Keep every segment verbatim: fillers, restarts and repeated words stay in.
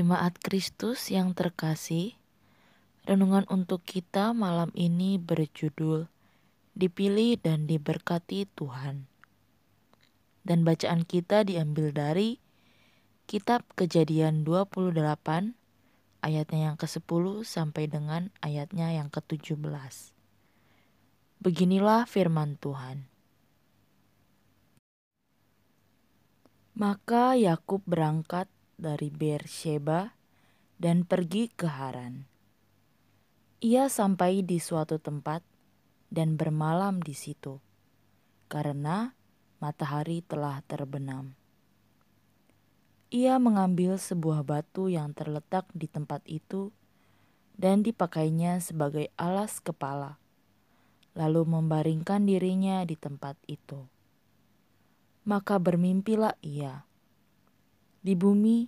Jemaat Kristus yang terkasih, renungan untuk kita malam ini berjudul Dipilih dan Diberkati Tuhan. Dan bacaan kita diambil dari Kitab Kejadian dua puluh delapan ayatnya yang kesepuluh sampai dengan ayatnya yang ketujuh belas. Beginilah firman Tuhan. Maka Yakub berangkat dari Beersheba dan pergi ke Haran. Ia sampai di suatu tempat dan bermalam di situ, karena matahari telah terbenam. Ia mengambil sebuah batu yang terletak di tempat itu dan dipakainya sebagai alas kepala, lalu membaringkan dirinya di tempat itu. Maka bermimpilah ia. Di bumi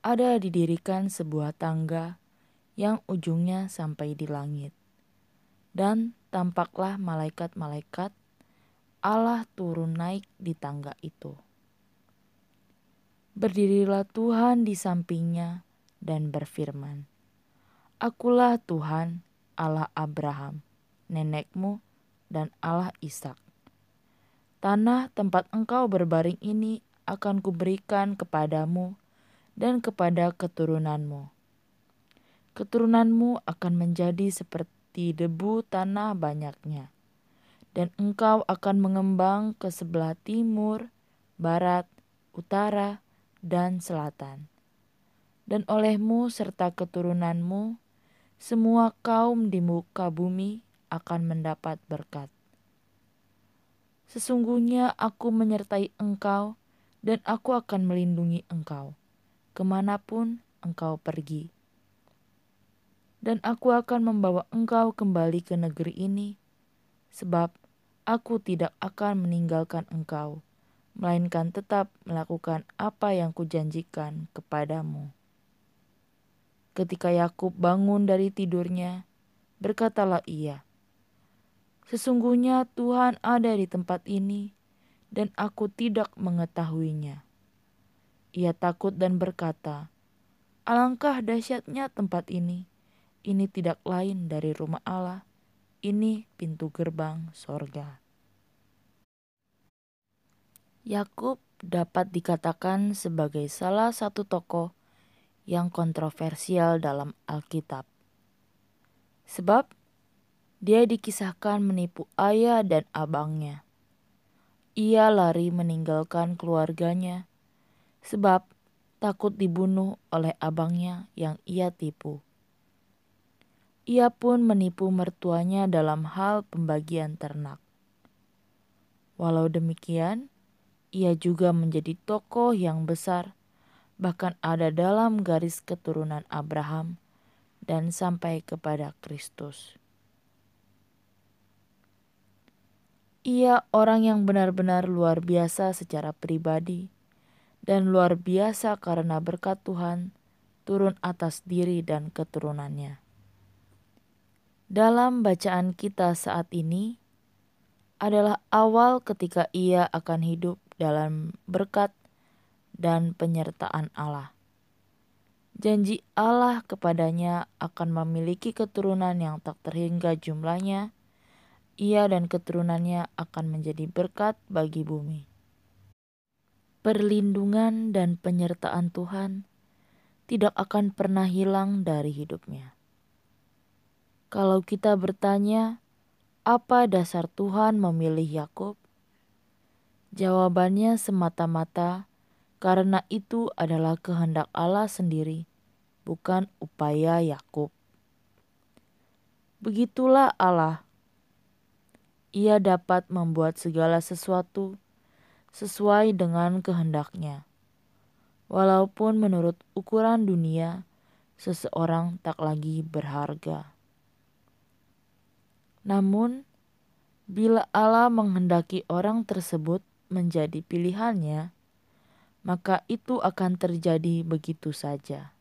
ada didirikan sebuah tangga yang ujungnya sampai di langit. Dan tampaklah malaikat-malaikat Allah turun naik di tangga itu. Berdirilah Tuhan di sampingnya dan berfirman, "Akulah Tuhan Allah Abraham, nenekmu, dan Allah Ishak. Tanah tempat engkau berbaring ini akan kuberikan kepadamu dan kepada keturunanmu. Keturunanmu akan menjadi seperti debu tanah banyaknya, dan engkau akan mengembang ke sebelah timur, barat, utara, dan selatan. Dan olehmu serta keturunanmu, semua kaum di muka bumi akan mendapat berkat. Sesungguhnya aku menyertai engkau, dan aku akan melindungi engkau, kemanapun engkau pergi. Dan aku akan membawa engkau kembali ke negeri ini, sebab aku tidak akan meninggalkan engkau, melainkan tetap melakukan apa yang kujanjikan kepadamu." Ketika Yakub bangun dari tidurnya, berkatalah ia, "Sesungguhnya Tuhan ada di tempat ini, dan aku tidak mengetahuinya." Ia takut dan berkata, "Alangkah dahsyatnya tempat ini, ini tidak lain dari rumah Allah, ini pintu gerbang sorga." Yakub dapat dikatakan sebagai salah satu tokoh yang kontroversial dalam Alkitab. Sebab dia dikisahkan menipu ayah dan abangnya. Ia lari meninggalkan keluarganya sebab takut dibunuh oleh abangnya yang ia tipu. Ia pun menipu mertuanya dalam hal pembagian ternak. Walau demikian, ia juga menjadi tokoh yang besar, bahkan ada dalam garis keturunan Abraham dan sampai kepada Kristus. Ia orang yang benar-benar luar biasa secara pribadi dan luar biasa karena berkat Tuhan turun atas diri dan keturunannya. Dalam bacaan kita saat ini adalah awal ketika ia akan hidup dalam berkat dan penyertaan Allah. Janji Allah kepadanya akan memiliki keturunan yang tak terhingga jumlahnya. Ia dan keturunannya akan menjadi berkat bagi bumi. Perlindungan dan penyertaan Tuhan tidak akan pernah hilang dari hidupnya. Kalau kita bertanya, apa dasar Tuhan memilih Yakub? Jawabannya semata-mata karena itu adalah kehendak Allah sendiri, bukan upaya Yakub. Begitulah Allah. Ia dapat membuat segala sesuatu sesuai dengan kehendaknya. Walaupun menurut ukuran dunia, seseorang tak lagi berharga. Namun, bila Allah menghendaki orang tersebut menjadi pilihannya, maka itu akan terjadi begitu saja.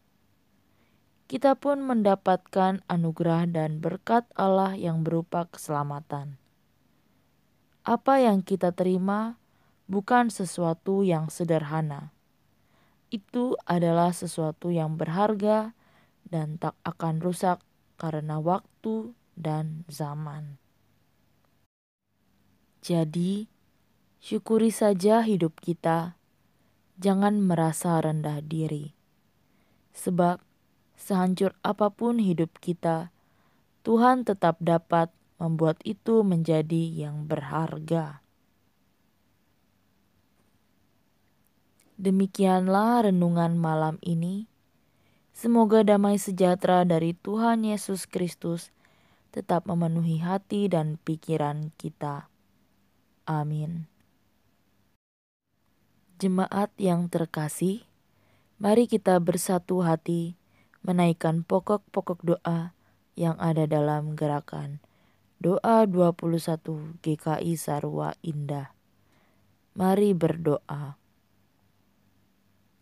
Kita pun mendapatkan anugerah dan berkat Allah yang berupa keselamatan. Apa yang kita terima bukan sesuatu yang sederhana, itu adalah sesuatu yang berharga dan tak akan rusak karena waktu dan zaman. Jadi, syukuri saja hidup kita. Jangan merasa rendah diri. Sebab, sehancur apapun hidup kita, Tuhan tetap dapat membuat itu menjadi yang berharga. Demikianlah renungan malam ini. Semoga damai sejahtera dari Tuhan Yesus Kristus tetap memenuhi hati dan pikiran kita. Amin. Jemaat yang terkasih, mari kita bersatu hati menaikkan pokok-pokok doa yang ada dalam gerakan Doa dua puluh satu G K I Sarua Indah. Mari berdoa.